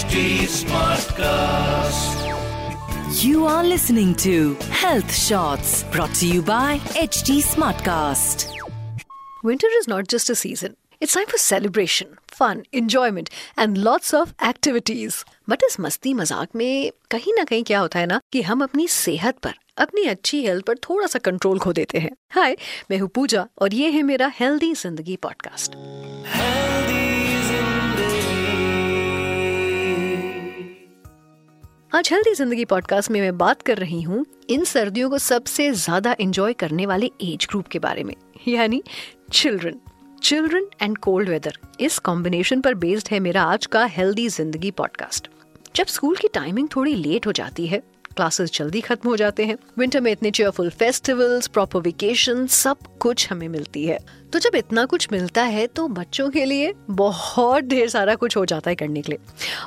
HT Smartcast. You are listening to Health Shots, brought to you by HT Smartcast. Winter is not just a season. It's time for celebration, fun, enjoyment and lots of activities. But इस मस्ती मजाक में कहीं ना कहीं क्या होता है ना कि हम अपनी सेहत पर, अपनी अच्छी हेल्थ पर थोड़ा सा कंट्रोल खो देते हैं. हाय, मैं हूँ पूजा और ये है मेरा हेल्दी जिंदगी पॉडकास्ट. आज हेल्दी जिंदगी पॉडकास्ट में मैं बात कर रही हूँ इन सर्दियों को सबसे ज्यादा एंजॉय करने वाले एज ग्रुप के बारे में, यानी चिल्ड्रन एंड कोल्ड वेदर. इस कॉम्बिनेशन पर बेस्ड है मेरा आज का हेल्दी जिंदगी पॉडकास्ट. जब स्कूल की टाइमिंग थोड़ी लेट हो जाती है, क्लासेस जल्दी खत्म हो जाते हैं, विंटर में इतने चेयरफुल फेस्टिवल्स, प्रॉपर वेकेशन, सब कुछ हमें मिलती है. तो जब इतना कुछ मिलता है तो बच्चों के लिए बहुत ढेर सारा कुछ हो जाता है करने के लिए.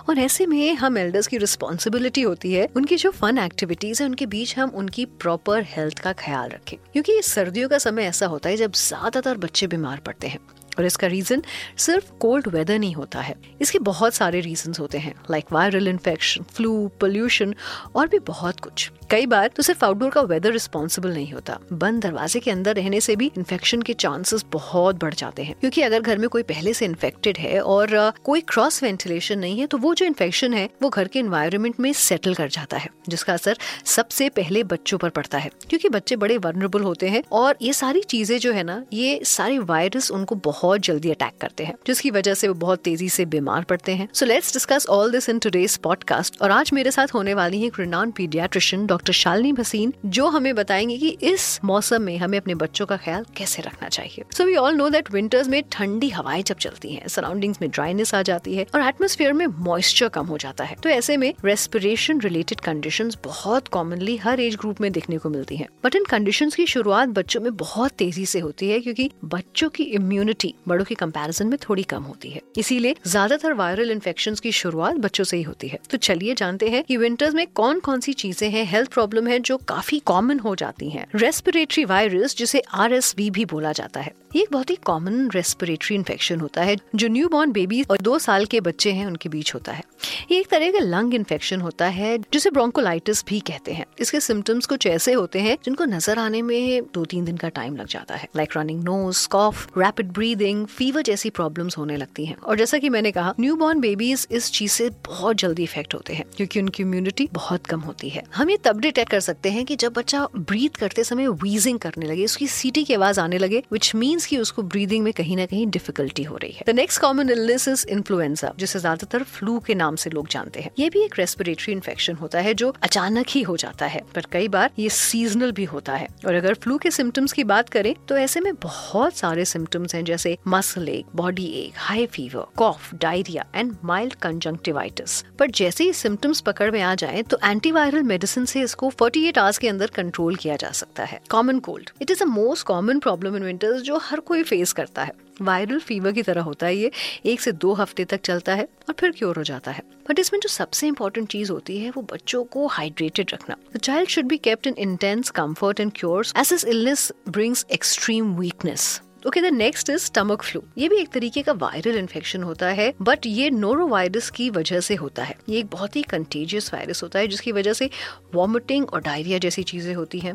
और ऐसे में हम एल्डर्स की रिस्पॉन्सिबिलिटी होती है उनकी जो फन एक्टिविटीज है उनके बीच हम उनकी प्रॉपर हेल्थ का ख्याल रखें, क्योंकि सर्दियों का समय ऐसा होता है जब ज्यादातर बच्चे बीमार पड़ते हैं. और इसका रीजन सिर्फ कोल्ड वेदर नहीं होता है, इसके बहुत सारे रीजंस होते हैं, like viral infection, flu, pollution और भी बहुत कुछ. कई बार तो सिर्फ आउटडोर का वेदर रिस्पॉन्सिबल नहीं होता, बंद दरवाजे के अंदर रहने से भी इन्फेक्शन के चांसेस बहुत बढ़ जाते हैं, क्योंकि अगर घर में कोई पहले से इन्फेक्टेड है और कोई क्रॉस वेंटिलेशन नहीं है तो वो जो इन्फेक्शन है वो घर के एनवायरमेंट में सेटल कर जाता है, जिसका असर सबसे पहले बच्चों पर पड़ता है, क्योंकि बच्चे बड़े वल्नरेबल होते हैं और ये सारी चीजें जो है ना, ये सारे वायरस उनको बहुत जल्दी अटैक करते हैं, जिसकी वजह से वो बहुत तेजी से बीमार पड़ते हैं. So let's discuss all this in today's podcast. और आज मेरे साथ होने वाली है एक renowned paediatrician doctor Shalini Bhasin, जो हमें बताएंगे कि इस मौसम में हमें अपने बच्चों का ख्याल कैसे रखना चाहिए. So we all know that winters में ठंडी हवाएं जब चलती हैं, सराउंडिंग्स में ड्राइनेस आ जाती है और एटमोस्फेयर में मॉइस्चर कम हो जाता है, तो ऐसे में रेस्पिरेशन रिलेटेड कंडीशंस बहुत कॉमनली हर एज ग्रुप में देखने को मिलती है. बट इन कंडीशंस की शुरुआत बच्चों में बहुत तेजी से होती है, क्योंकि बच्चों की इम्यूनिटी बड़ों के कंपैरिजन में थोड़ी कम होती है, इसीलिए ज्यादातर वायरल इन्फेक्शंस की शुरुआत बच्चों से ही होती है. तो चलिए जानते हैं कि विंटर्स में कौन कौन सी चीजें हैं, हेल्थ प्रॉब्लम है जो काफी कॉमन हो जाती हैं. रेस्पिरेटरी वायरस, जिसे RSV भी बोला जाता है, ये एक बहुत ही कॉमन रेस्पिरेटरी इन्फेक्शन होता है जो न्यू बॉर्न बेबीज और 2 साल के बच्चे हैं उनके बीच होता है. ये एक तरह का लंग इन्फेक्शन होता है जिसे ब्रोंकोलाइटिस भी कहते हैं. इसके सिम्टम्स कुछ ऐसे होते हैं जिनको नजर आने में 2-3 दिन का टाइम लग जाता है, like running nose, cough, rapid breathing, fever जैसी प्रॉब्लम्स होने लगती हैं. और जैसा कि मैंने कहा, न्यू बॉर्न बेबीज इस चीज से बहुत जल्दी इफेक्ट होते हैं, क्योंकि उनकी इम्यूनिटी बहुत कम होती है. हम ये तब डिटेक्ट कर सकते हैं कि जब बच्चा ब्रीथ करते समय वीजिंग करने लगे, उसकी सीटी की आवाज आने लगे, विच मीन्स कि उसको ब्रीदिंग में कहीं ना कहीं डिफिकल्टी हो रही है. The next common illness is influenza, जिसे ज्यादातर फ्लू के नाम से लोग जानते हैं. ये भी एक रेस्पिरेटरी इन्फेक्शन होता है जो अचानक ही हो जाता है, पर कई बार ये सीजनल भी होता है. और अगर फ्लू के सिम्टम्स की बात करें तो ऐसे में बहुत सारे सिम्टम्स हैं, जैसे muscle ache, body ache, high fever, cough, diarrhoea and mild conjunctivitis. पर जैसे ही सिम्टम्स पकड़ में आ जाए तो एंटीवायरल मेडिसिन से इसको 48 आवर्स के अंदर कंट्रोल किया जा सकता है. Common cold, it is the most common problem in winters जो हर कोई फेस करता है. वायरल फीवर की तरह होता है ये, 1 से 2 हफ्ते तक चलता है और फिर क्योर हो जाता है. बट इसमें जो सबसे इम्पोर्टेंट चीज होती है वो बच्चों को हाइड्रेटेड रखना. The child should be kept in intense comfort and cures as this illness brings extreme weakness. Okay, the next is stomach flu. ये भी एक तरीके का वायरल इन्फेक्शन होता है, बट ये नोरोवायरस की वजह से होता है. ये एक बहुत ही कंटेजियस वायरस होता है जिसकी वजह से वॉमिटिंग और डायरिया जैसी चीजें होती हैं,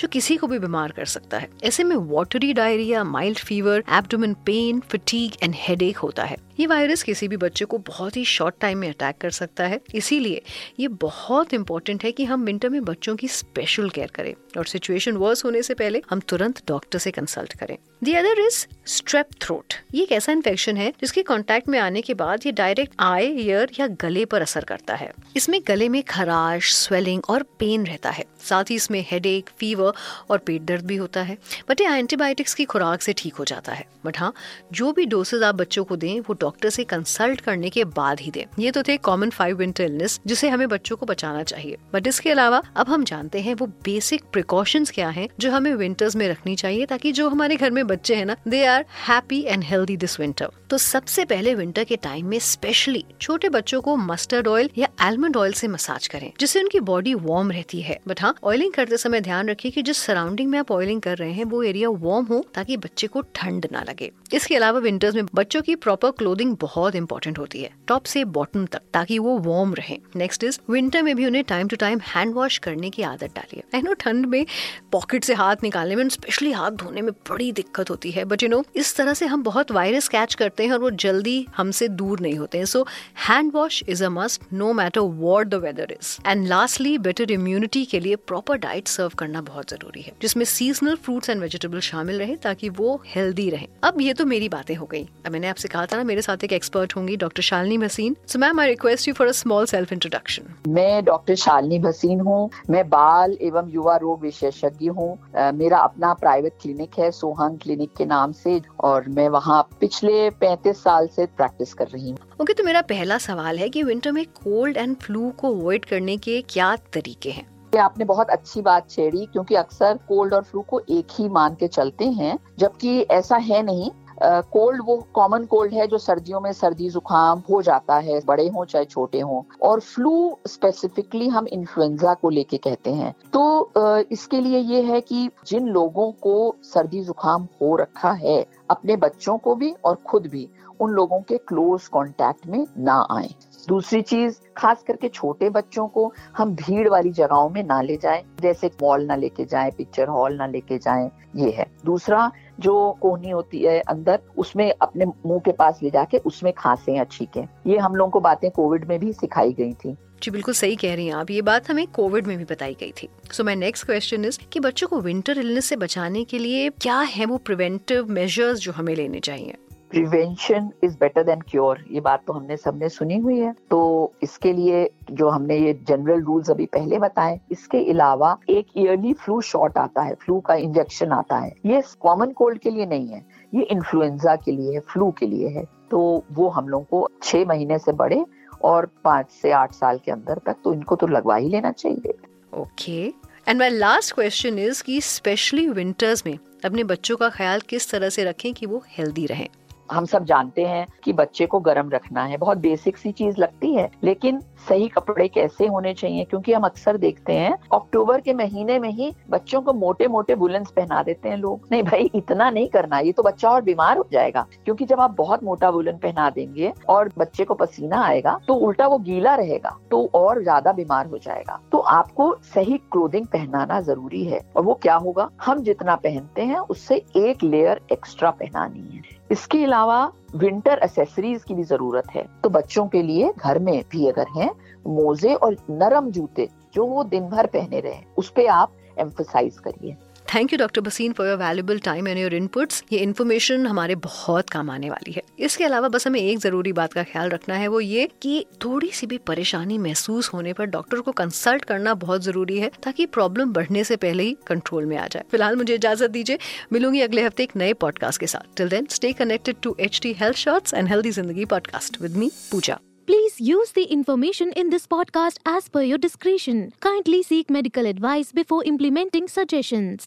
जो किसी को भी बीमार कर सकता है. ऐसे में watery diarrhoea, mild fever, abdomen pain, fatigue and headache होता है. ये वायरस किसी भी बच्चे को बहुत ही शॉर्ट टाइम में अटैक कर सकता है, इसीलिए ये बहुत इंपॉर्टेंट है कि हम विंटर में बच्चों की स्पेशल केयर करें और सिचुएशन वर्स होने से पहले हम तुरंत डॉक्टर से कंसल्ट करें. The other is strep throat. ये एक ऐसा इन्फेक्शन है जिसके कांटेक्ट में आने के बाद ये डायरेक्ट आई, ईयर या गले पर असर करता है. इसमें गले में खराश, स्वेलिंग और पेन रहता है, साथ ही इसमें हेडेक, फीवर और पेट दर्द भी होता है. बट ये एंटीबायोटिक्स की खुराक से ठीक हो जाता है. बट हाँ, जो भी डोसेज आप बच्चों को दें वो डॉक्टर से कंसल्ट करने के बाद ही दें. ये तो थे कॉमन 5 विंटर इलनेस जिसे हमें बच्चों को बचाना चाहिए. बट इसके अलावा अब हम जानते हैं वो बेसिक प्रिकॉशंस क्या हैं जो हमें विंटर्स में रखनी चाहिए, ताकि जो हमारे घर में बच्चे हैं ना, they are happy and healthy this winter. तो सबसे पहले विंटर के टाइम में स्पेशली छोटे बच्चों को मस्टर्ड ऑयल या आलमंड ऑयल से मसाज करें, जिससे उनकी बॉडी वार्म रहती है. बट हाँ, ऑयलिंग करते समय ध्यान रखिए कि जिस सराउंडिंग में आप ऑयलिंग कर रहे हैं वो एरिया वार्म हो, ताकि बच्चे को ठंड ना लगे. इसके अलावा विंटर्स में बच्चों की प्रॉपर क्लोथिंग बहुत इंपॉर्टेंट होती है टॉप से बॉटम तक ताकि वो वार्म रहे। नेक्स्ट इज विंटर में भी उन्हें time to time hand wash करने की आदत डालिए। आई नो ठंड में पॉकेट से हाथ निकालने में स्पेशली हाथ धोने में बड़ी दिक्कत होती है, बट यू नो इस तरह से हम बहुत वायरस कैच करते हैं और वो जल्दी हमसे दूर नहीं होते हैं। So hand wash is a must no matter what the weather is. And lastly better immunity के लिए प्रॉपर डाइट सर्व करना बहुत जरूरी है जिसमें सीजनल फ्रूट्स एंड वेजिटेबल शामिल रहे ताकि वो हेल्दी रहे। अब ये तो मेरी बातें हो गई। अब मैंने आपसे कहा था ना मेरे साथ एक एक्सपर्ट होंगी doctor Shalini Bhasin. So ma'am I request you for a small self introduction. मैं डॉक्टर शालिनी भसीन हूँ। मैं बाल एवं युवा रोग विशेषज्ञ हूँ। मेरा अपना प्राइवेट क्लिनिक है सोहान क्लिनिक के नाम से और मैं वहाँ पिछले 35 साल से प्रैक्टिस कर रही हूँ। ओके, तो मेरा पहला सवाल है कि विंटर में कोल्ड एंड फ्लू को अवॉइड करने के क्या तरीके हैं? आपने बहुत अच्छी बात छेड़ी क्योंकि अक्सर कोल्ड और फ्लू को एक ही मान के चलते हैं जबकि ऐसा है नहीं। कोल्ड वो कॉमन कोल्ड है जो सर्दियों में सर्दी जुकाम हो जाता है, बड़े हों चाहे छोटे हों, और फ्लू स्पेसिफिकली हम इन्फ्लुएंजा को लेके कहते हैं। तो इसके लिए ये है कि जिन लोगों को सर्दी जुकाम हो रखा है अपने बच्चों को भी और खुद भी उन लोगों के क्लोज कॉन्टेक्ट में ना आए। दूसरी चीज खास करके छोटे बच्चों को हम भीड़ वाली जगहों में ना ले जाएं, जैसे मॉल ना लेके जाएं, पिक्चर हॉल ना लेके जाएं, ये है। दूसरा जो कोहनी होती है अंदर उसमें अपने मुंह के पास ले जाके उसमें खांसें अच्छी के। ये हम लोगों को बातें कोविड में भी सिखाई गई थी। जी बिल्कुल सही कह रही हैं आप, ये बात हमें कोविड में भी बताई गई थी। So my next question is कि बच्चों को विंटर इलनेस से बचाने के लिए क्या है वो प्रिवेंटिव मेजर्स जो हमें लेने चाहिए? Prevention is better than cure, ये बात तो हमने सबने सुनी हुई है। तो इसके लिए जो हमने ये जनरल रूल्स अभी पहले बताए, इसके अलावा एक ईयरली फ्लू शॉट आता है, फ्लू का इंजेक्शन आता है। ये कॉमन कोल्ड के लिए नहीं है, ये इन्फ्लुएंजा के लिए है, फ्लू के लिए है। तो वो हम लोगों को 6 महीने से बड़े और 5 से 8 साल के अंदर तक तो इनको तो लगवा ही लेना चाहिए। Okay, and my last question is कि स्पेशली विंटर्स में अपने बच्चों का ख्याल किस तरह से रखें कि वो हेल्दी रहें? हम सब जानते हैं कि बच्चे को गर्म रखना है, बहुत बेसिक सी चीज लगती है, लेकिन सही कपड़े कैसे होने चाहिए क्योंकि हम अक्सर देखते हैं अक्टूबर के महीने में ही बच्चों को मोटे मोटे वुलन्स पहना देते हैं लोग। नहीं भाई, इतना नहीं करना, ये तो बच्चा और बीमार हो जाएगा क्योंकि जब आप बहुत मोटा वुलन पहना देंगे और बच्चे को पसीना आएगा तो उल्टा वो गीला रहेगा तो और ज्यादा बीमार हो जाएगा। तो आपको सही क्लोथिंग पहनाना जरूरी है और वो क्या होगा, हम जितना पहनते हैं उससे एक लेयर एक्स्ट्रा पहनानी है। इसके अलावा विंटर एसेसरीज की भी जरूरत है, तो बच्चों के लिए घर में भी अगर हैं मोजे और नरम जूते जो वो दिन भर पहने रहे उस पे आप एम्फसाइज करिए। Thank you doctor Bhasin for your valuable time and your inputs. ये इन्फॉर्मेशन हमारे बहुत काम आने वाली है। इसके अलावा बस हमें एक जरूरी बात का ख्याल रखना है, वो ये कि थोड़ी सी भी परेशानी महसूस होने पर डॉक्टर को कंसल्ट करना बहुत जरूरी है ताकि प्रॉब्लम बढ़ने से पहले ही कंट्रोल में आ जाए। फिलहाल मुझे इजाजत दीजिए, मिलूंगी अगले हफ्ते एक नए पॉडकास्ट के साथ। Till then stay connected to HT health shots and healthy जिंदगी podcast with me Pooja. Please use the information in this podcast as per your discretion. Kindly seek medical advice before implementing suggestions.